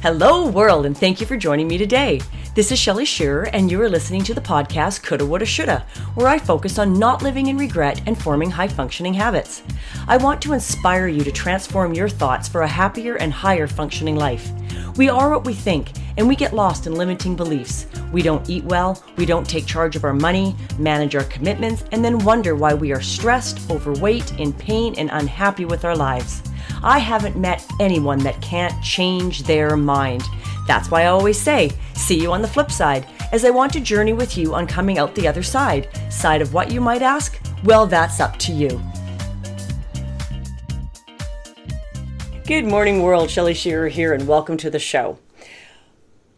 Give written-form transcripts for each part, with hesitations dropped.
Hello world, and thank you for joining me today. This is Shelley Shearer, and you are listening to the podcast Coulda, Woulda, Shoulda, where I focus on not living in regret and forming high-functioning habits. I want to inspire you to transform your thoughts for a happier and higher-functioning life. We are what we think, and we get lost in limiting beliefs. We don't eat well, we don't take charge of our money, manage our commitments, and then wonder why we are stressed, overweight, in pain, and unhappy with our lives. I haven't met anyone that can't change their mind. That's why I always say, see you on the flip side, as I want to journey with you on coming out the other side. Side of what, you might ask? Well, that's up to you. Good morning, world. Shelley Shearer here, and welcome to the show.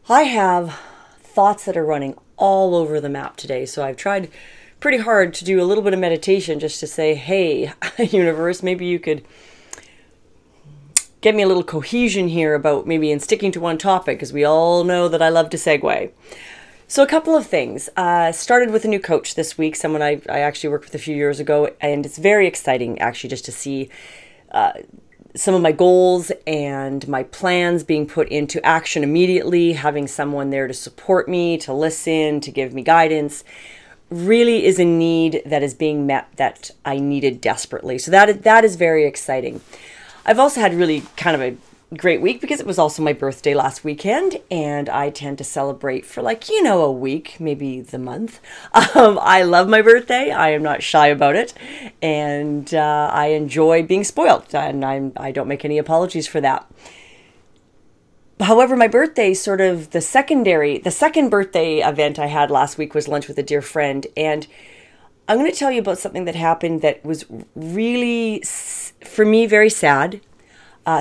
I have thoughts that are running all over the map today, so I've tried pretty hard to do a little bit of meditation just to say, hey, universe, maybe you could get me a little cohesion here about maybe in sticking to one topic, because we all know that I love to segue. So a couple of things. Started with a new coach this week, someone I actually worked with a few years ago, and it's very exciting actually just to see some of my goals and my plans being put into action immediately, having someone there to support me, to listen, to give me guidance. Really is a need that is being met that I needed desperately. So that is very exciting. I've also had really kind of a great week because it was also my birthday last weekend, and I tend to celebrate for a week, maybe the month. I love my birthday. I am not shy about it, and I enjoy being spoiled, and I don't make any apologies for that. However, my birthday, sort of the second birthday event I had last week was lunch with a dear friend, and I'm going to tell you about something that happened that was really, for me, very sad.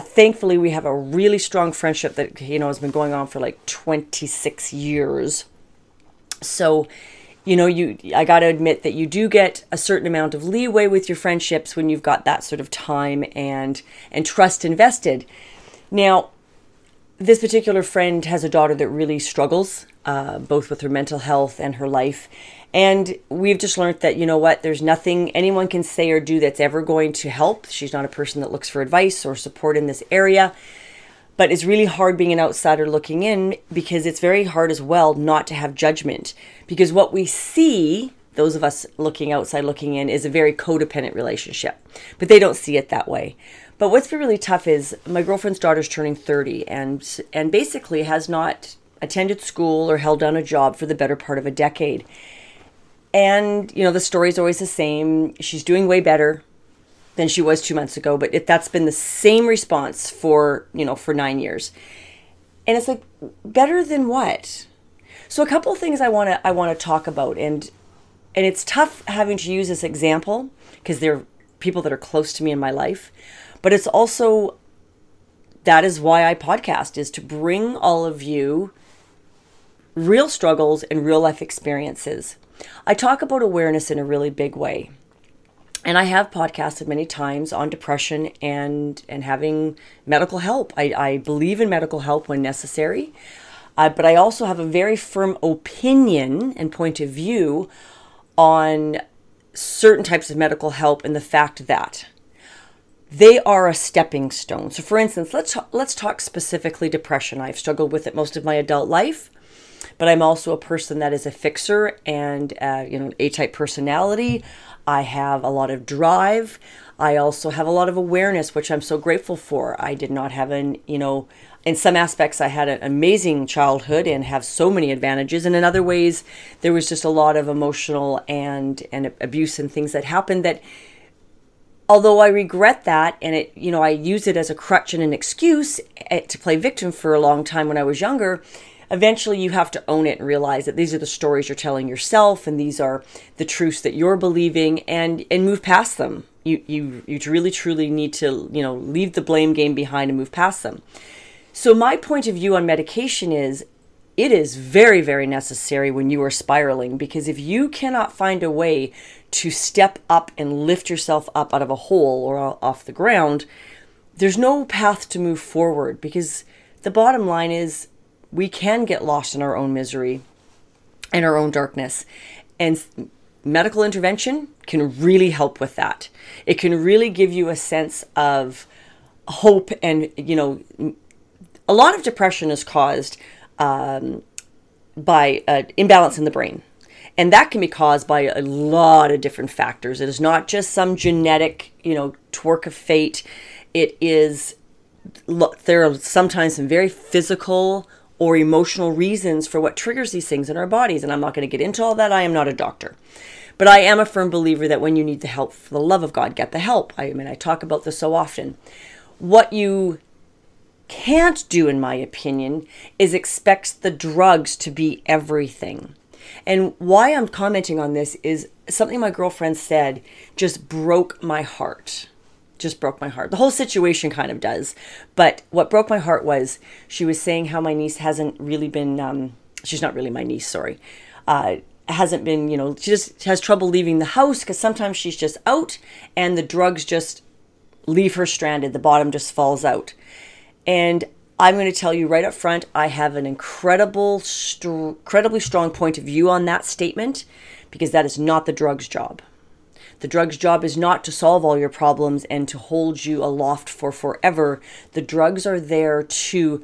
Thankfully, we have a really strong friendship that, has been going on for 26 years. So, I got to admit that you do get a certain amount of leeway with your friendships when you've got that sort of time and trust invested. Now, this particular friend has a daughter that really struggles, both with her mental health and her life. And we've just learned that, there's nothing anyone can say or do that's ever going to help. She's not a person that looks for advice or support in this area. But it's really hard being an outsider looking in, because it's very hard as well not to have judgment. Because what we see, those of us looking outside, looking in, is a very codependent relationship. But they don't see it that way. But what's been really tough is my girlfriend's daughter's turning 30 and basically has not attended school or held down a job for the better part of a decade. And, the story's always the same. She's doing way better than she was 2 months ago, but that's been the same response for 9 years. And it's better than what? So a couple of things I want to talk about, and it's tough having to use this example because they're people that are close to me in my life. But it's also, that is why I podcast, is to bring all of you real struggles and real life experiences. I talk about awareness in a really big way. And I have podcasted many times on depression and having medical help. I believe in medical help when necessary. But I also have a very firm opinion and point of view on certain types of medical help and the fact that they are a stepping stone. So for instance, let's talk specifically depression. I've struggled with it most of my adult life, but I'm also a person that is a fixer and an A-type personality. I have a lot of drive. I also have a lot of awareness, which I'm so grateful for. I did not have in some aspects I had an amazing childhood and have so many advantages. And in other ways, there was just a lot of emotional and abuse and things that happened that, although I regret that, and it, I use it as a crutch and an excuse to play victim for a long time when I was younger, eventually you have to own it and realize that these are the stories you're telling yourself and these are the truths that you're believing, and move past them. You really, truly need to, leave the blame game behind and move past them. So my point of view on medication is, it is very, very necessary when you are spiraling, because if you cannot find a way to step up and lift yourself up out of a hole or off the ground, there's no path to move forward, because the bottom line is we can get lost in our own misery and our own darkness. And medical intervention can really help with that. It can really give you a sense of hope and, A lot of depression is caused by imbalance in the brain. And that can be caused by a lot of different factors. It is not just some genetic, twerk of fate. It is, there are sometimes some very physical or emotional reasons for what triggers these things in our bodies. And I'm not going to get into all that. I am not a doctor. But I am a firm believer that when you need the help, for the love of God, get the help. I mean, I talk about this so often. What you can't do, in my opinion, is expect the drugs to be everything. And why I'm commenting on this is something my girlfriend said just broke my heart. The whole situation kind of does. But what broke my heart was she was saying how my niece hasn't really been, she's not really my niece, sorry. Hasn't been, she just has trouble leaving the house because sometimes she's just out and the drugs just leave her stranded. The bottom just falls out. And I'm going to tell you right up front, I have an incredibly strong point of view on that statement because that is not the drug's job. The drug's job is not to solve all your problems and to hold you aloft for forever. The drugs are there to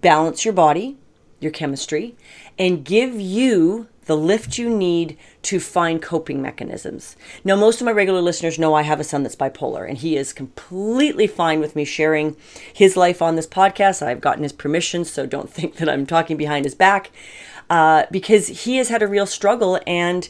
balance your body, your chemistry, and give you the lift you need to find coping mechanisms. Now, most of my regular listeners know I have a son that's bipolar, and he is completely fine with me sharing his life on this podcast. I've gotten his permission, so don't think that I'm talking behind his back, because he has had a real struggle, and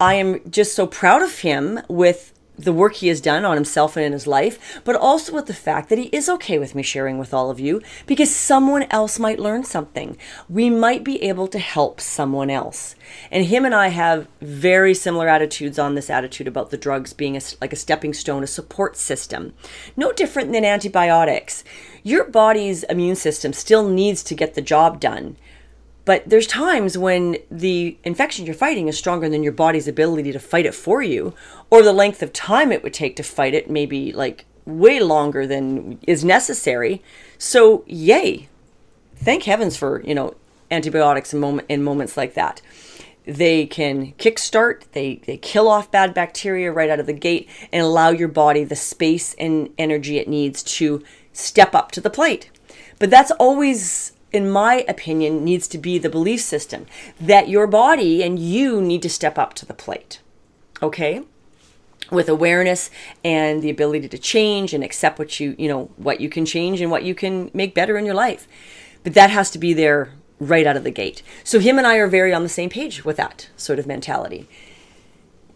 I am just so proud of him with the work he has done on himself and in his life, but also with the fact that he is okay with me sharing with all of you because someone else might learn something. We might be able to help someone else. And him and I have very similar attitudes on this attitude about the drugs being like a stepping stone, a support system. No different than antibiotics. Your body's immune system still needs to get the job done. But there's times when the infection you're fighting is stronger than your body's ability to fight it for you, or the length of time it would take to fight it, maybe like way longer than is necessary. So yay, thank heavens for, antibiotics in moments like that. They can kickstart, they kill off bad bacteria right out of the gate and allow your body the space and energy it needs to step up to the plate. But that's always, in my opinion, needs to be the belief system that your body and you need to step up to the plate, okay? With awareness and the ability to change and accept what what you can change and what you can make better in your life. But that has to be there right out of the gate. So him and I are very on the same page with that sort of mentality.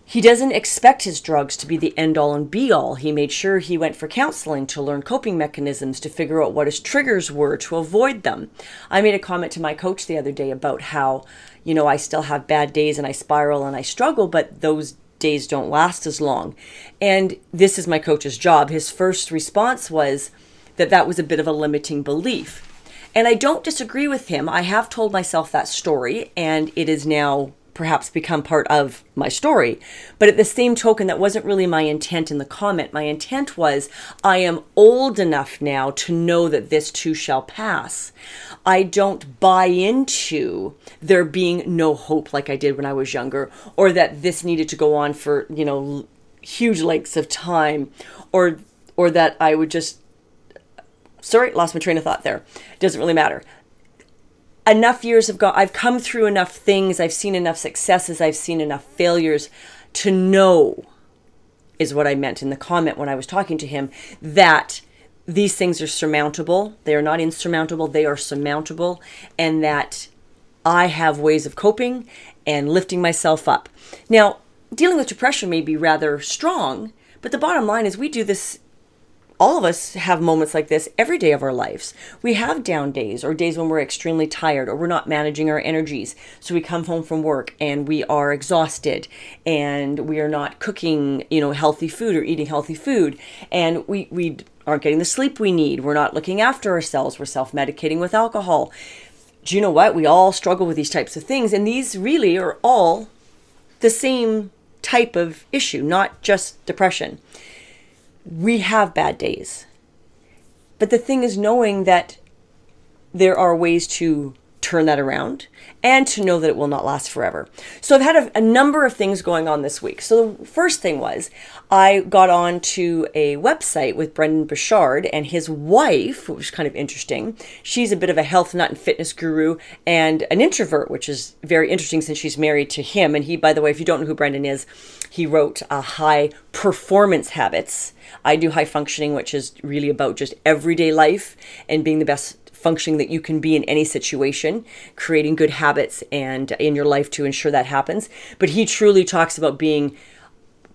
He doesn't expect his drugs to be the end-all and be-all. He made sure he went for counseling to learn coping mechanisms, to figure out what his triggers were, to avoid them. I made a comment to my coach the other day about how, I still have bad days and I spiral and I struggle, but those days don't last as long. And this is my coach's job. His first response was that was a bit of a limiting belief. And I don't disagree with him. I have told myself that story, and it is now perhaps become part of my story. But at the same token, that wasn't really my intent in the comment. My intent was, I am old enough now to know that this too shall pass. I don't buy into there being no hope like I did when I was younger, or that this needed to go on for, huge lengths of time, or that I would just, sorry, lost my train of thought there. Doesn't really matter. Enough years have gone, I've come through enough things, I've seen enough successes, I've seen enough failures to know, is what I meant in the comment when I was talking to him, that these things are surmountable. They are not insurmountable, they are surmountable, and that I have ways of coping and lifting myself up. Now, dealing with depression may be rather strong, but the bottom line is we do this. All of us have moments like this every day of our lives. We have down days or days when we're extremely tired or we're not managing our energies. So we come home from work and we are exhausted and we are not cooking, healthy food or eating healthy food. And we aren't getting the sleep we need. We're not looking after ourselves. We're self-medicating with alcohol. Do you know what? We all struggle with these types of things. And these really are all the same type of issue, not just depression. We have bad days. But the thing is knowing that there are ways to turn that around and to know that it will not last forever. So I've had a number of things going on this week. So the first thing was I got on to a website with Brendon Burchard and his wife, which was kind of interesting. She's a bit of a health nut and fitness guru and an introvert, which is very interesting since she's married to him. And he, by the way, if you don't know who Brendon is, he wrote High Performance Habits. I do high functioning, which is really about just everyday life and being the best functioning that you can be in any situation, creating good habits and in your life to ensure that happens. But he truly talks about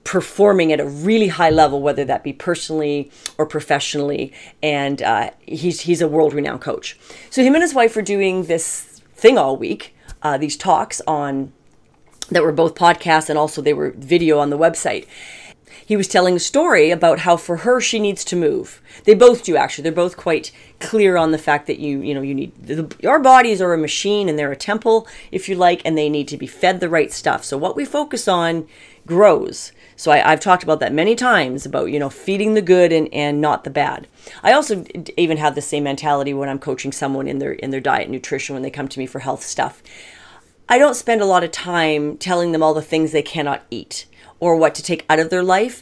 performing at a really high level, whether that be personally or professionally. And he's a world-renowned coach. So him and his wife were doing this thing all week, these talks on that were both podcasts and also they were video on the website. He was telling a story about how for her, she needs to move. They both do, actually. They're both quite clear on the fact that you need, our bodies are a machine and they're a temple, if you like, and they need to be fed the right stuff. So what we focus on grows. So I've talked about that many times about, feeding the good and not the bad. I also even have the same mentality when I'm coaching someone in their diet and nutrition when they come to me for health stuff. I don't spend a lot of time telling them all the things they cannot eat or what to take out of their life.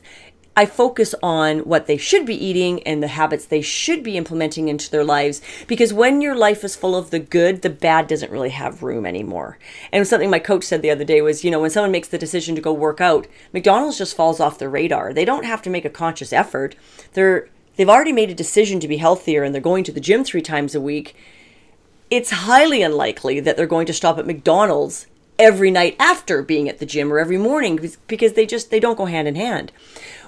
I focus on what they should be eating and the habits they should be implementing into their lives, because when your life is full of the good, the bad doesn't really have room anymore. And something my coach said the other day was, when someone makes the decision to go work out, McDonald's just falls off the radar. They don't have to make a conscious effort. They've already made a decision to be healthier and they're going to the gym 3 times a week. It's highly unlikely that they're going to stop at McDonald's every night after being at the gym or every morning, because they don't go hand in hand.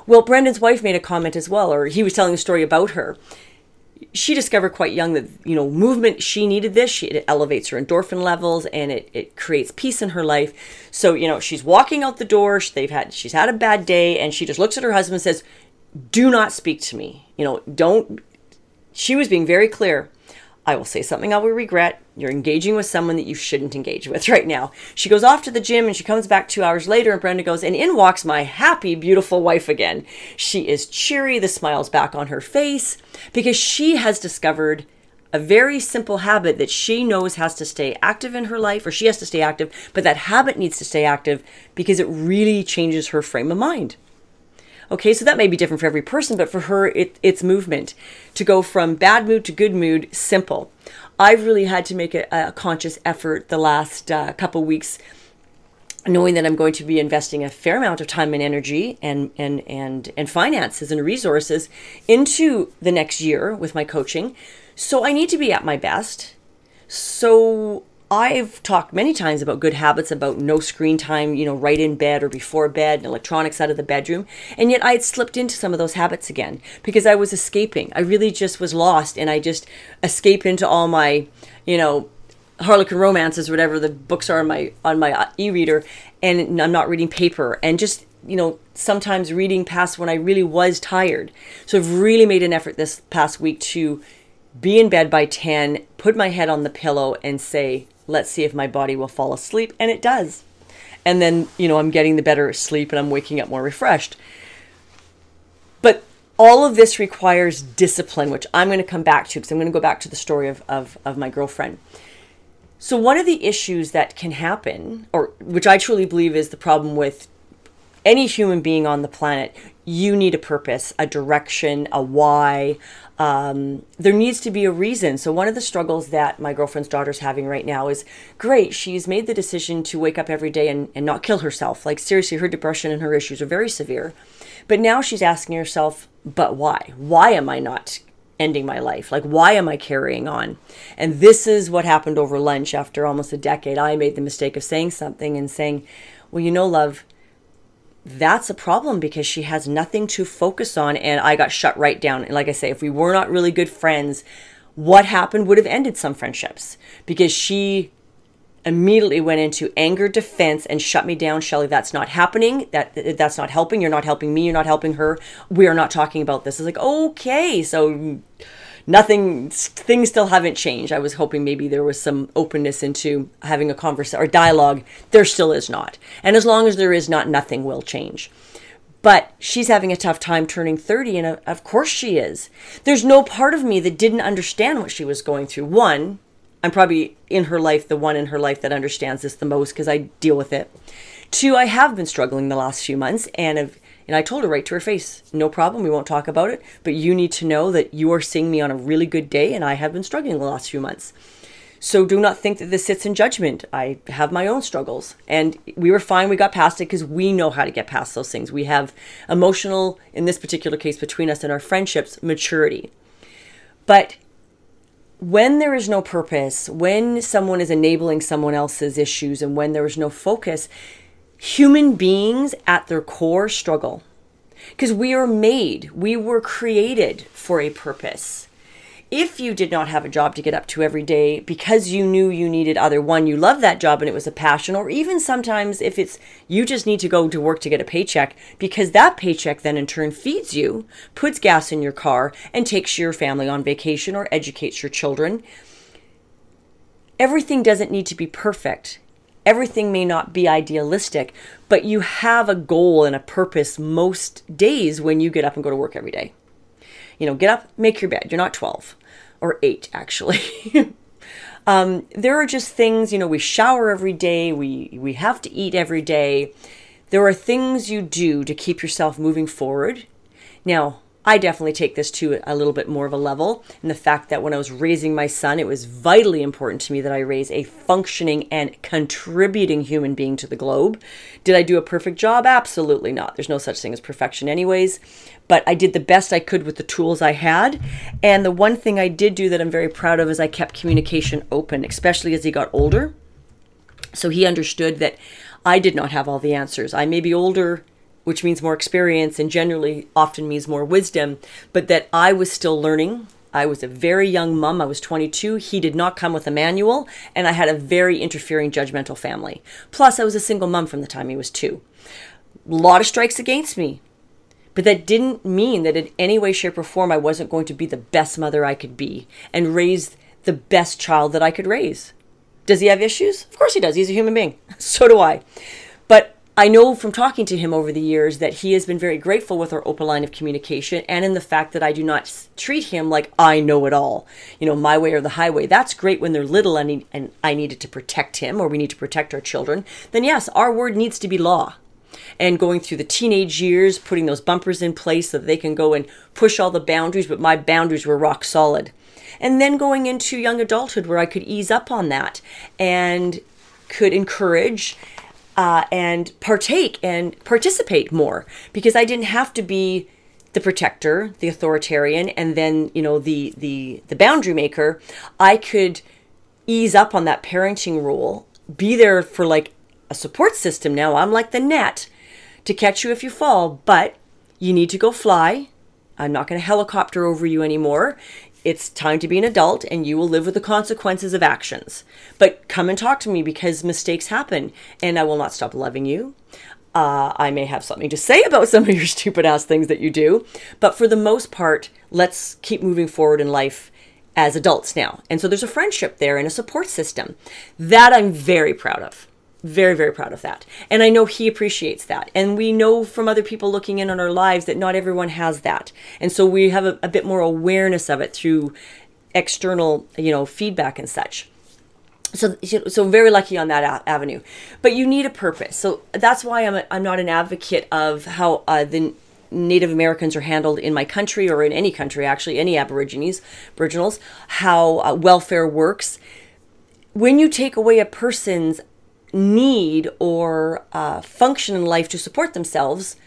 Well, Brendon's wife made a comment as well, or he was telling a story about her. She discovered quite young that, movement, she needed this. It elevates her endorphin levels and it creates peace in her life. So, she's walking out the door. She's had a bad day and she just looks at her husband and says, "Do not speak to me." She was being very clear. "I will say something I will regret. You're engaging with someone that you shouldn't engage with right now." She goes off to the gym and she comes back 2 hours later and Brendon goes, and in walks my happy, beautiful wife again. She is cheery. The smile's back on her face because she has discovered a very simple habit that she knows has to stay active in her life, or she has to stay active, but that habit needs to stay active because it really changes her frame of mind. Okay, so that may be different for every person, but for her, it's movement. To go from bad mood to good mood, simple. I've really had to make a conscious effort the last couple weeks, knowing that I'm going to be investing a fair amount of time and energy and finances and resources into the next year with my coaching. So I need to be at my best. So I've talked many times about good habits, about no screen time, right in bed or before bed, and electronics out of the bedroom. And yet I had slipped into some of those habits again because I was escaping. I really just was lost and I just escape into all my, Harlequin romances, whatever the books are on my e-reader, and I'm not reading paper and just, sometimes reading past when I really was tired. So I've really made an effort this past week to be in bed by 10, put my head on the pillow and say, "Let's see if my body will fall asleep." And it does. And then, I'm getting the better sleep and I'm waking up more refreshed. But all of this requires discipline, which I'm going to come back to because I'm going to go back to the story of my girlfriend. So one of the issues that can happen, or which I truly believe is the problem with any human being on the planet, you need a purpose, a direction, a why. There needs to be a reason. So one of the struggles that my girlfriend's daughter's having right now is, great, she's made the decision to wake up every day and not kill herself. Like, seriously, her depression and her issues are very severe. But now she's asking herself, but why? Why am I not ending my life? Like, why am I carrying on? And this is what happened over lunch after almost a decade. I made the mistake of saying something and saying, "Well, love, that's a problem because she has nothing to focus on." And I got shut right down. And like I say, if we were not really good friends, what happened would have ended some friendships because she immediately went into anger, defense, and shut me down. "Shelley, that's not happening. That's not helping. You're not helping me. You're not helping her. We are not talking about this." It's like, okay, so things still haven't changed. I was hoping maybe there was some openness into having a conversation or dialogue. There still is not. And as long as there is not, nothing will change. But she's having a tough time turning 30, and of course she is. There's no part of me that didn't understand what she was going through. One, I'm probably in her life, the one in her life that understands this the most because I deal with it. Two, I have been struggling the last few months, and I told her right to her face, no problem, we won't talk about it, but you need to know that you are seeing me on a really good day, and I have been struggling the last few months. So do not think that this sits in judgment. I have my own struggles, and we were fine. We got past it because we know how to get past those things. We have emotional, in this particular case, between us and our friendships, maturity. But when there is no purpose, when someone is enabling someone else's issues, and when there is no focus, human beings at their core struggle because we were created for a purpose. If you did not have a job to get up to every day because you knew you needed either one, you love that job and it was a passion, or even sometimes if it's you just need to go to work to get a paycheck because that paycheck then in turn feeds you, puts gas in your car, and takes your family on vacation or educates your children. Everything doesn't need to be perfect. Everything may not be idealistic, but you have a goal and a purpose most days when you get up and go to work every day. You know, get up, make your bed. You're not 12 or 8, actually. There are just things, you know, we shower every day. We have to eat every day. There are things you do to keep yourself moving forward. Now, I definitely take this to a little bit more of a level. And the fact that when I was raising my son, it was vitally important to me that I raise a functioning and contributing human being to the globe. Did I do a perfect job? Absolutely not. There's no such thing as perfection anyways. But I did the best I could with the tools I had. And the one thing I did do that I'm very proud of is I kept communication open, especially as he got older. So he understood that I did not have all the answers. I may be older, which means more experience and generally often means more wisdom, but that I was still learning. I was a very young mom. I was 22. He did not come with a manual, and I had a very interfering, judgmental family. Plus, I was a single mom from the time he was 2. A lot of strikes against me, but that didn't mean that in any way, shape, or form, I wasn't going to be the best mother I could be and raise the best child that I could raise. Does he have issues? Of course he does. He's a human being. So do I. But I know from talking to him over the years that he has been very grateful with our open line of communication and in the fact that I do not treat him like I know it all, you know, my way or the highway. That's great when they're little and I needed to protect him or we need to protect our children. Then yes, our word needs to be law. And going through the teenage years, putting those bumpers in place so that they can go and push all the boundaries, but my boundaries were rock solid. And then going into young adulthood where I could ease up on that and could encourage and partake and participate more because I didn't have to be the protector, the authoritarian, and then, you know, the boundary maker. I could ease up on that parenting role, be there for like a support system. Now I'm like the net to catch you if you fall, but you need to go fly. I'm not going to helicopter over you anymore. It's time to be an adult and you will live with the consequences of actions. But come and talk to me because mistakes happen and I will not stop loving you. I may have something to say about some of your stupid ass things that you do. But for the most part, let's keep moving forward in life as adults now. And so there's a friendship there and a support system that I'm very proud of. Very, very proud of that. And I know he appreciates that. And we know from other people looking in on our lives that not everyone has that. And so we have a bit more awareness of it through external, you know, feedback and such. So very lucky on that avenue. But you need a purpose. So that's why I'm not an advocate of how the Native Americans are handled in my country or in any country, actually, any Aboriginals, how welfare works. When you take away a person's need or function in life to support themselves,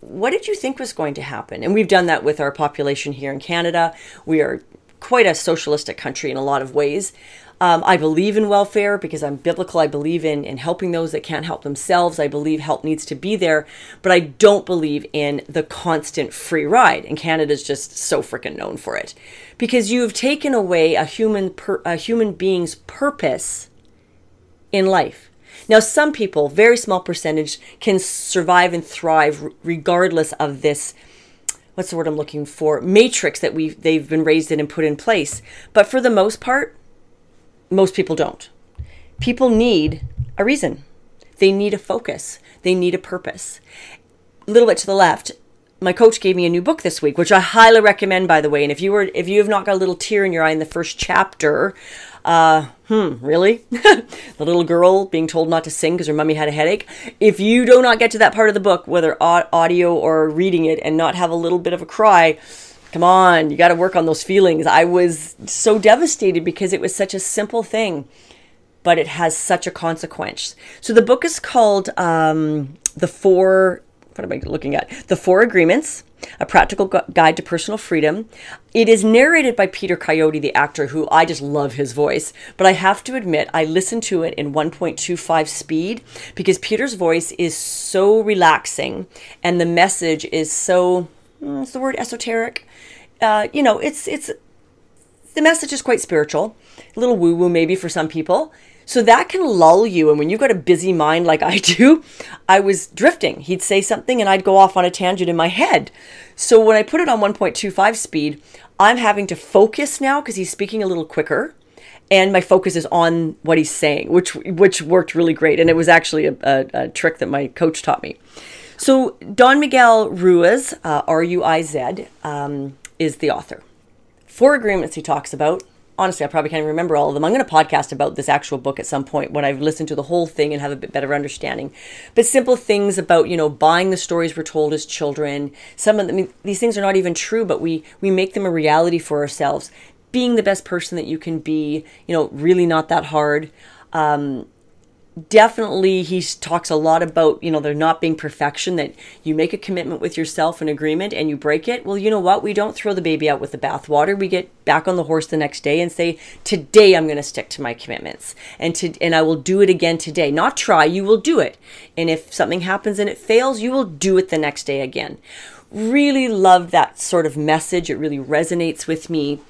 what did you think was going to happen? And we've done that with our population here in Canada. We are quite a socialistic country in a lot of ways. I believe in welfare because I'm biblical. I believe in helping those that can't help themselves. I believe help needs to be there, but I don't believe in the constant free ride. And Canada's just so freaking known for it because you've taken away a human being's purpose in life. Now, some people, very small percentage, can survive and thrive regardless of this, what's the word I'm looking for, matrix that they've been raised in and put in place. But for the most part, most people don't. People need a reason. They need a focus. They need a purpose. A little bit to the left, my coach gave me a new book this week, which I highly recommend, by the way. And if you have not got a little tear in your eye in the first chapter, Really? The little girl being told not to sing because her mommy had a headache. If you do not get to that part of the book, whether audio or reading it, and not have a little bit of a cry, come on, you got to work on those feelings. I was so devastated because it was such a simple thing, but it has such a consequence. So the book is called The Four Agreements, A Practical Guide to Personal Freedom. It is narrated by Peter Coyote, the actor, who I just love his voice. But I have to admit, I listened to it in 1.25 speed because Peter's voice is so relaxing and the message is so, what's the word, esoteric? The message is quite spiritual, a little woo-woo maybe for some people. So that can lull you. And when you've got a busy mind like I do, I was drifting. He'd say something and I'd go off on a tangent in my head. So when I put it on 1.25 speed, I'm having to focus now because he's speaking a little quicker. And my focus is on what he's saying, which worked really great. And it was actually a trick that my coach taught me. So Don Miguel Ruiz, R-U-I-Z, is the author. Four agreements he talks about. Honestly, I probably can't even remember all of them. I'm going to podcast about this actual book at some point when I've listened to the whole thing and have a bit better understanding. But simple things about, buying the stories we're told as children. Some of them, these things are not even true, but we make them a reality for ourselves. Being the best person that you can be, really not that hard. Definitely, he talks a lot about, there not being perfection, that you make a commitment with yourself, an agreement, and you break it. Well, you know what? We don't throw the baby out with the bathwater. We get back on the horse the next day and say, today I'm going to stick to my commitments. And I will do it again today. Not try, you will do it. And if something happens and it fails, you will do it the next day again. Really love that sort of message. It really resonates with me.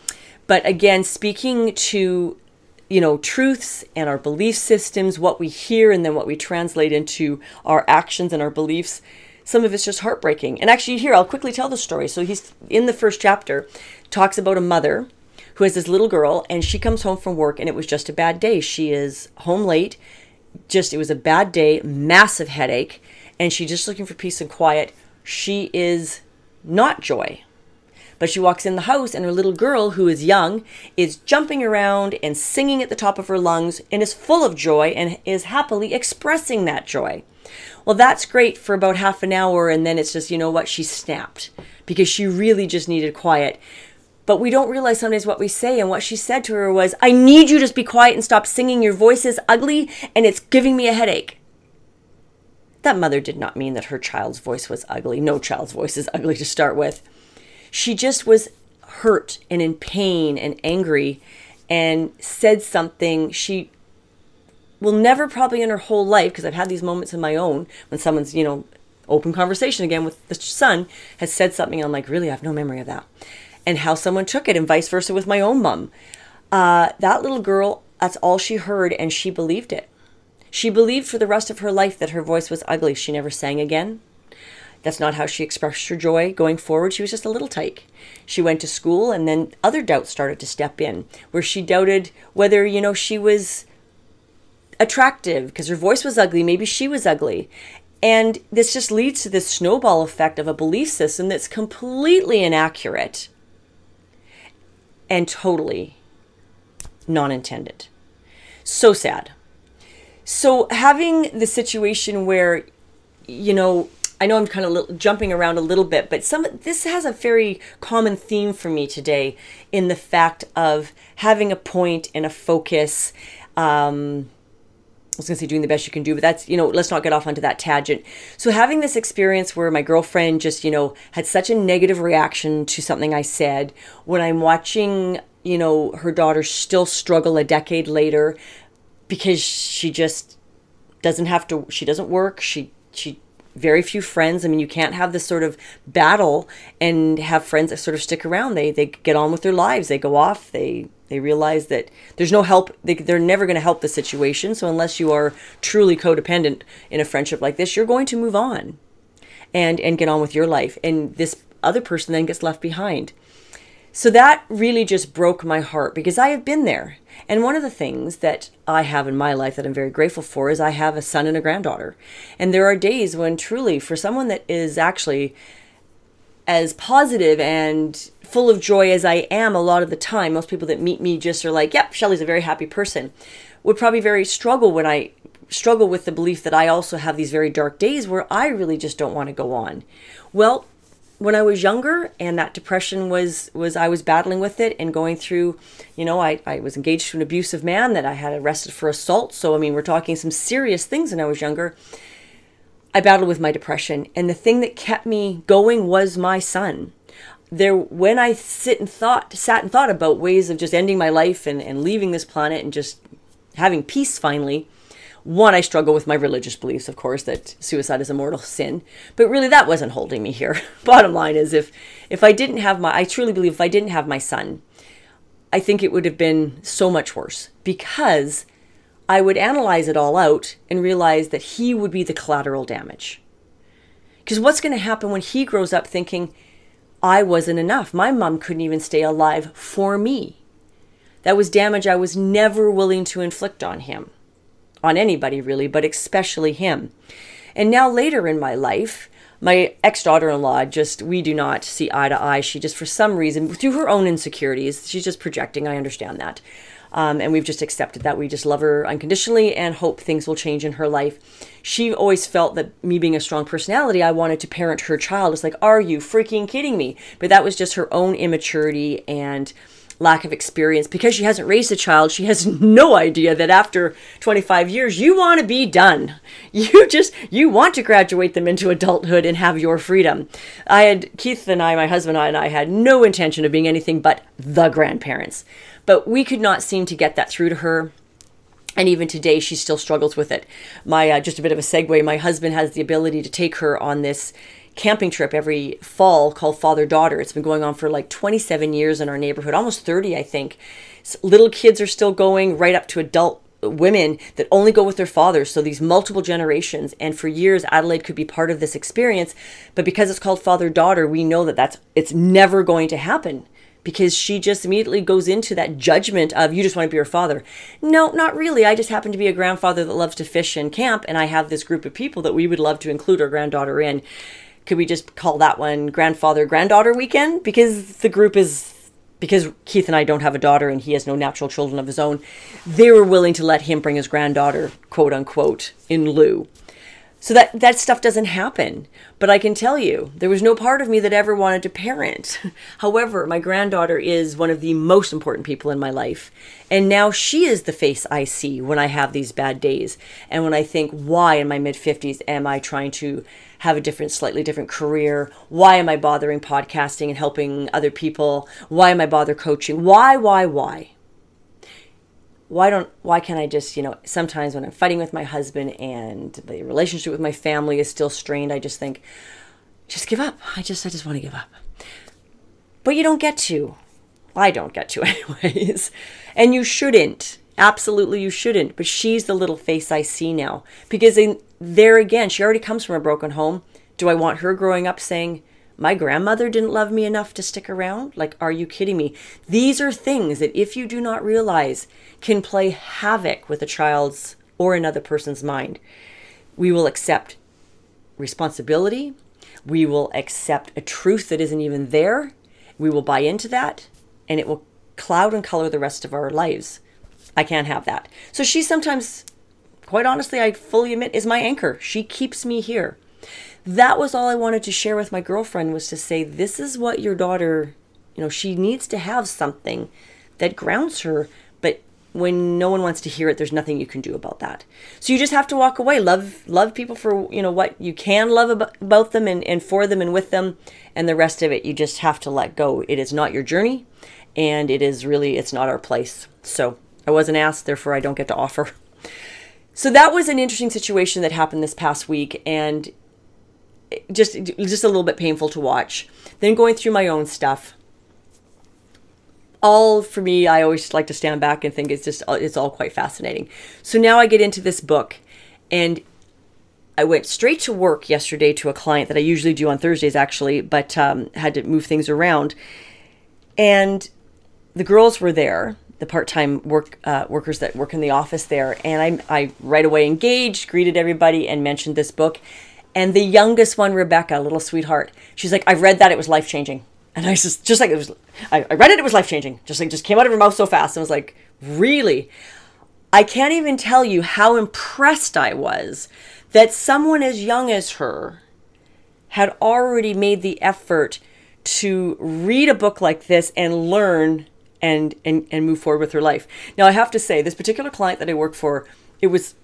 But again, speaking to truths and our belief systems, what we hear and then what we translate into our actions and our beliefs. Some of it's just heartbreaking. And actually here, I'll quickly tell the story. So he's in the first chapter, talks about a mother who has this little girl and she comes home from work and it was just a bad day. She is home late. It was a bad day, massive headache. And she's just looking for peace and quiet. She is not joy. But she walks in the house and her little girl, who is young, is jumping around and singing at the top of her lungs and is full of joy and is happily expressing that joy. Well, that's great for about half an hour. And then it's just, she snapped because she really just needed quiet. But we don't realize sometimes what we say, and what she said to her was, I need you to just be quiet and stop singing. Your voice is ugly and it's giving me a headache. That mother did not mean that her child's voice was ugly. No child's voice is ugly to start with. She just was hurt and in pain and angry and said something she will never probably in her whole life, because I've had these moments in my own when someone's, open conversation again with the son has said something. I'm like, really, I have no memory of that. And how someone took it and vice versa with my own mom. That little girl, that's all she heard and she believed it. She believed for the rest of her life that her voice was ugly. She never sang again. That's not how she expressed her joy going forward. She was just a little tyke. She went to school and then other doubts started to step in where she doubted whether, she was attractive because her voice was ugly. Maybe she was ugly. And this just leads to this snowball effect of a belief system that's completely inaccurate and totally non-intended. So sad. So having the situation where, I know I'm kind of jumping around a little bit, but this has a very common theme for me today in the fact of having a point and a focus. I was going to say doing the best you can do, but that's, let's not get off onto that tangent. So having this experience where my girlfriend just, had such a negative reaction to something I said, when I'm watching, her daughter still struggle a decade later because she just doesn't have to, she doesn't work. She very few friends. I mean, you can't have this sort of battle and have friends that sort of stick around. They get on with their lives. They go off. They realize that there's no help. They're never going to help the situation. So unless you are truly codependent in a friendship like this, you're going to move on and get on with your life. And this other person then gets left behind. So that really just broke my heart because I have been there. And one of the things that I have in my life that I'm very grateful for is I have a son and a granddaughter. And there are days when truly for someone that is actually as positive and full of joy as I am a lot of the time, most people that meet me just are like, yep, Shelley's a very happy person, would probably very struggle when I struggle with the belief that I also have these very dark days where I really just don't want to go on. Well, when I was younger and that depression was battling with it and going through, you know, I was engaged to an abusive man that I had arrested for assault. So, I mean, we're talking some serious things when I was younger. I battled with my depression. And the thing that kept me going was my son. When I sat and thought about ways of just ending my life and leaving this planet and just having peace finally, one, I struggle with my religious beliefs, of course, that suicide is a mortal sin. But really, that wasn't holding me here. Bottom line is, if I didn't have I truly believe if I didn't have my son, I think it would have been so much worse, because I would analyze it all out and realize that he would be the collateral damage. Because what's going to happen when he grows up thinking, I wasn't enough? My mom couldn't even stay alive for me. That was damage I was never willing to inflict on him. On anybody really, but especially him. And now later in my life, my ex-daughter-in-law we do not see eye to eye. She just, for some reason, through her own insecurities, she's just projecting. I understand that. And we've just accepted that. We just love her unconditionally and hope things will change in her life. She always felt that me being a strong personality, I wanted to parent her child. It's like, are you freaking kidding me? But that was just her own immaturity and lack of experience. Because she hasn't raised a child, she has no idea that after 25 years, you want to be done. You want to graduate them into adulthood and have your freedom. My husband and I had no intention of being anything but the grandparents, but we could not seem to get that through to her. And even today, she still struggles with it. Just a bit of a segue, my husband has the ability to take her on this camping trip every fall called Father-Daughter. It's been going on for like 27 years in our neighborhood, almost 30, I think. Little kids are still going, right up to adult women that only go with their fathers. So these multiple generations. And for years, Adelaide could be part of this experience. But because it's called Father-Daughter, we know that it's never going to happen, because she just immediately goes into that judgment of, you just want to be your father. No, not really. I just happen to be a grandfather that loves to fish and camp. And I have this group of people that we would love to include our granddaughter in. Could we just call that one grandfather-granddaughter weekend? Because the group because Keith and I don't have a daughter and he has no natural children of his own, they were willing to let him bring his granddaughter, quote unquote, in lieu. So that stuff doesn't happen. But I can tell you, there was no part of me that ever wanted to parent. However, my granddaughter is one of the most important people in my life. And now she is the face I see when I have these bad days. And when I think, why in my mid-50s am I trying to have a slightly different career? Why am I bothering podcasting and helping other people? Why am I bothering coaching? Why? Why can't I just, sometimes when I'm fighting with my husband and the relationship with my family is still strained, I just think, just give up. I just want to give up. But you don't get to. I don't get to anyways. And you shouldn't. Absolutely, you shouldn't. But she's the little face I see now. Because there again, she already comes from a broken home. Do I want her growing up saying, my grandmother didn't love me enough to stick around? Like, are you kidding me? These are things that, if you do not realize, can play havoc with a child's or another person's mind. We will accept responsibility. We will accept a truth that isn't even there. We will buy into that, and it will cloud and color the rest of our lives. I can't have that. So she sometimes, quite honestly, I fully admit, is my anchor. She keeps me here. That was all I wanted to share with my girlfriend, was to say, this is what your daughter, she needs to have something that grounds her. But when no one wants to hear it, there's nothing you can do about that. So you just have to walk away. Love people for, what you can love about them and for them and with them. And the rest of it, you just have to let go. It is not your journey, and it's not our place. So I wasn't asked, therefore I don't get to offer. So that was an interesting situation that happened this past week. And just a little bit painful to watch. Then going through my own stuff. All for me, I always like to stand back and think it's all quite fascinating. So now I get into this book, and I went straight to work yesterday to a client that I usually do on Thursdays actually, but had to move things around. And the girls were there, the part-time workers that work in the office there. And I right away engaged, greeted everybody, and mentioned this book. And the youngest one, Rebecca, little sweetheart, she's like, I've read that. It was life-changing. And I just like, it was, I read it, it was life-changing. Just came out of her mouth so fast. And I was like, really? I can't even tell you how impressed I was that someone as young as her had already made the effort to read a book like this and learn and move forward with her life. Now, I have to say, this particular client that I work for, it was,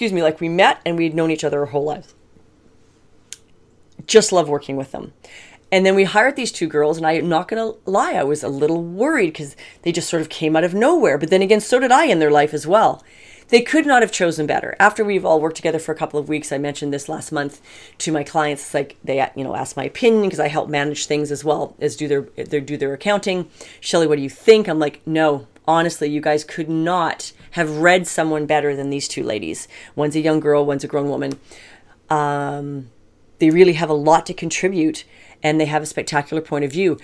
like we met and we'd known each other our whole lives. Just love working with them. And then we hired these two girls, and I'm not going to lie, I was a little worried because they just sort of came out of nowhere. But then again, so did I in their life as well. They could not have chosen better. After we've all worked together for a couple of weeks, I mentioned this last month to my clients. It's like they, ask my opinion because I help manage things as well as do their accounting. Shelley, what do you think? I'm like, no, honestly, you guys could not have read someone better than these two ladies. One's a young girl, one's a grown woman. They really have a lot to contribute, and they have a spectacular point of view.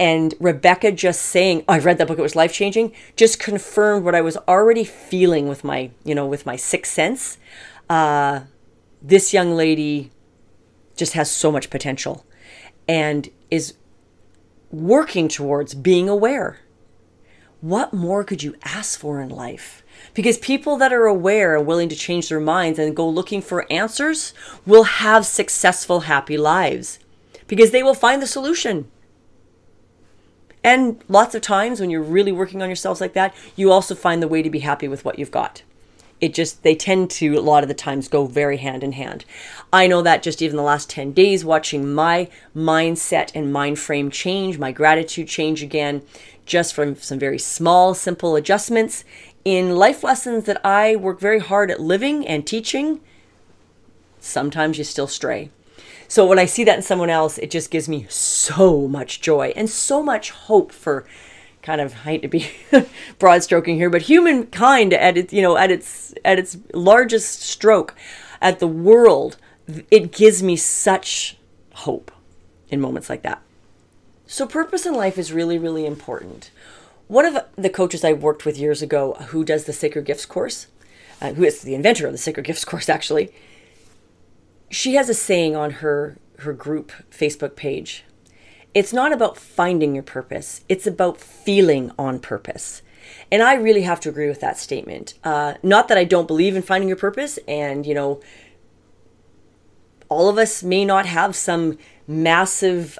And Rebecca just saying, oh, I read that book, it was life-changing, just confirmed what I was already feeling with my, with my sixth sense. This young lady just has so much potential and is working towards being aware. What more could you ask for in life? Because people that are aware and willing to change their minds and go looking for answers will have successful, happy lives because they will find the solution. And lots of times when you're really working on yourselves like that, you also find the way to be happy with what you've got. It just, they tend to, a lot of the times, go very hand in hand. I know that just even the last 10 days, watching my mindset and mind frame change, my gratitude change again, just from some very small, simple adjustments in life lessons that I work very hard at living and teaching. Sometimes you still stray. So when I see that in someone else, it just gives me so much joy and so much hope for kind of, I hate to be broad stroking here, but humankind at its, at its largest stroke, at the world, it gives me such hope in moments like that. So purpose in life is really, really important. One of the coaches I worked with years ago who does the Sacred Gifts course, who is the inventor of the Sacred Gifts course actually, she has a saying on her group Facebook page. It's not about finding your purpose. It's about feeling on purpose. And I really have to agree with that statement. Not that I don't believe in finding your purpose. And, all of us may not have some massive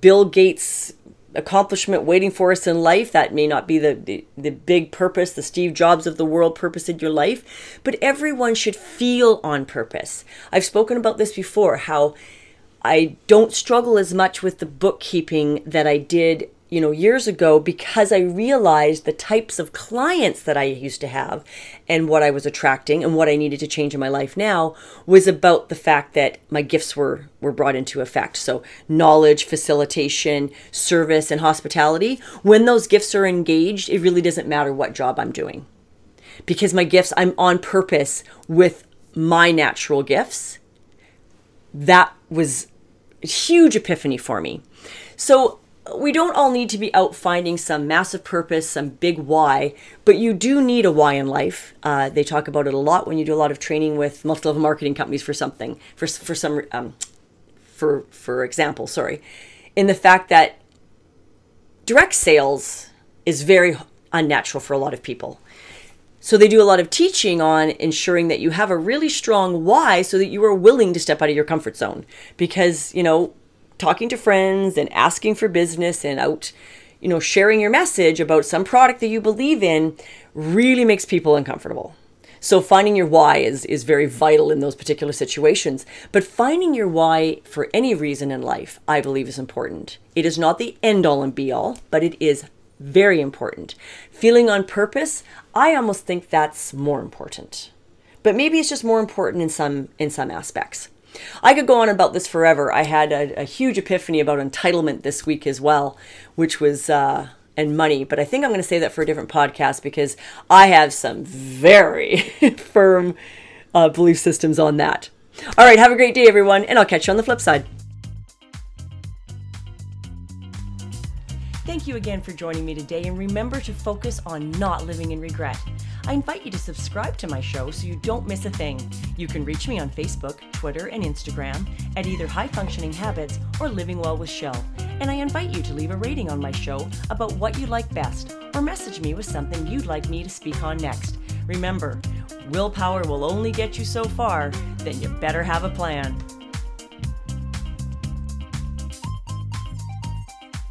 Bill Gates accomplishment waiting for us in life. That may not be the big purpose, the Steve Jobs of the world purpose in your life, but everyone should feel on purpose. I've spoken about this before, how I don't struggle as much with the bookkeeping that I did, years ago, because I realized the types of clients that I used to have and what I was attracting and what I needed to change in my life now was about the fact that my gifts were brought into effect. So knowledge, facilitation, service, and hospitality, when those gifts are engaged, it really doesn't matter what job I'm doing because my gifts, I'm on purpose with my natural gifts. That was a huge epiphany for me. So we don't all need to be out finding some massive purpose, some big why, but you do need a why in life. They talk about it a lot when you do a lot of training with multi-level marketing companies for something, for example, in the fact that direct sales is very unnatural for a lot of people. So they do a lot of teaching on ensuring that you have a really strong why so that you are willing to step out of your comfort zone because, talking to friends and asking for business and out, sharing your message about some product that you believe in really makes people uncomfortable. So finding your why is very vital in those particular situations. But finding your why for any reason in life, I believe, is important. It is not the end all and be all, but it is very important. Feeling on purpose, I almost think that's more important. But maybe it's just more important in some aspects. I could go on about this forever. I had a huge epiphany about entitlement this week as well, which was and money. But I think I'm going to save that for a different podcast because I have some very firm belief systems on that. All right, have a great day, everyone, and I'll catch you on the flip side. Thank you again for joining me today, and remember to focus on not living in regret. I invite you to subscribe to my show so you don't miss a thing. You can reach me on Facebook, Twitter, and Instagram at either High Functioning Habits or Living Well with Shell. and I invite you to leave a rating on my show about what you like best, or message me with something you'd like me to speak on next. Remember, willpower will only get you so far, then you better have a plan.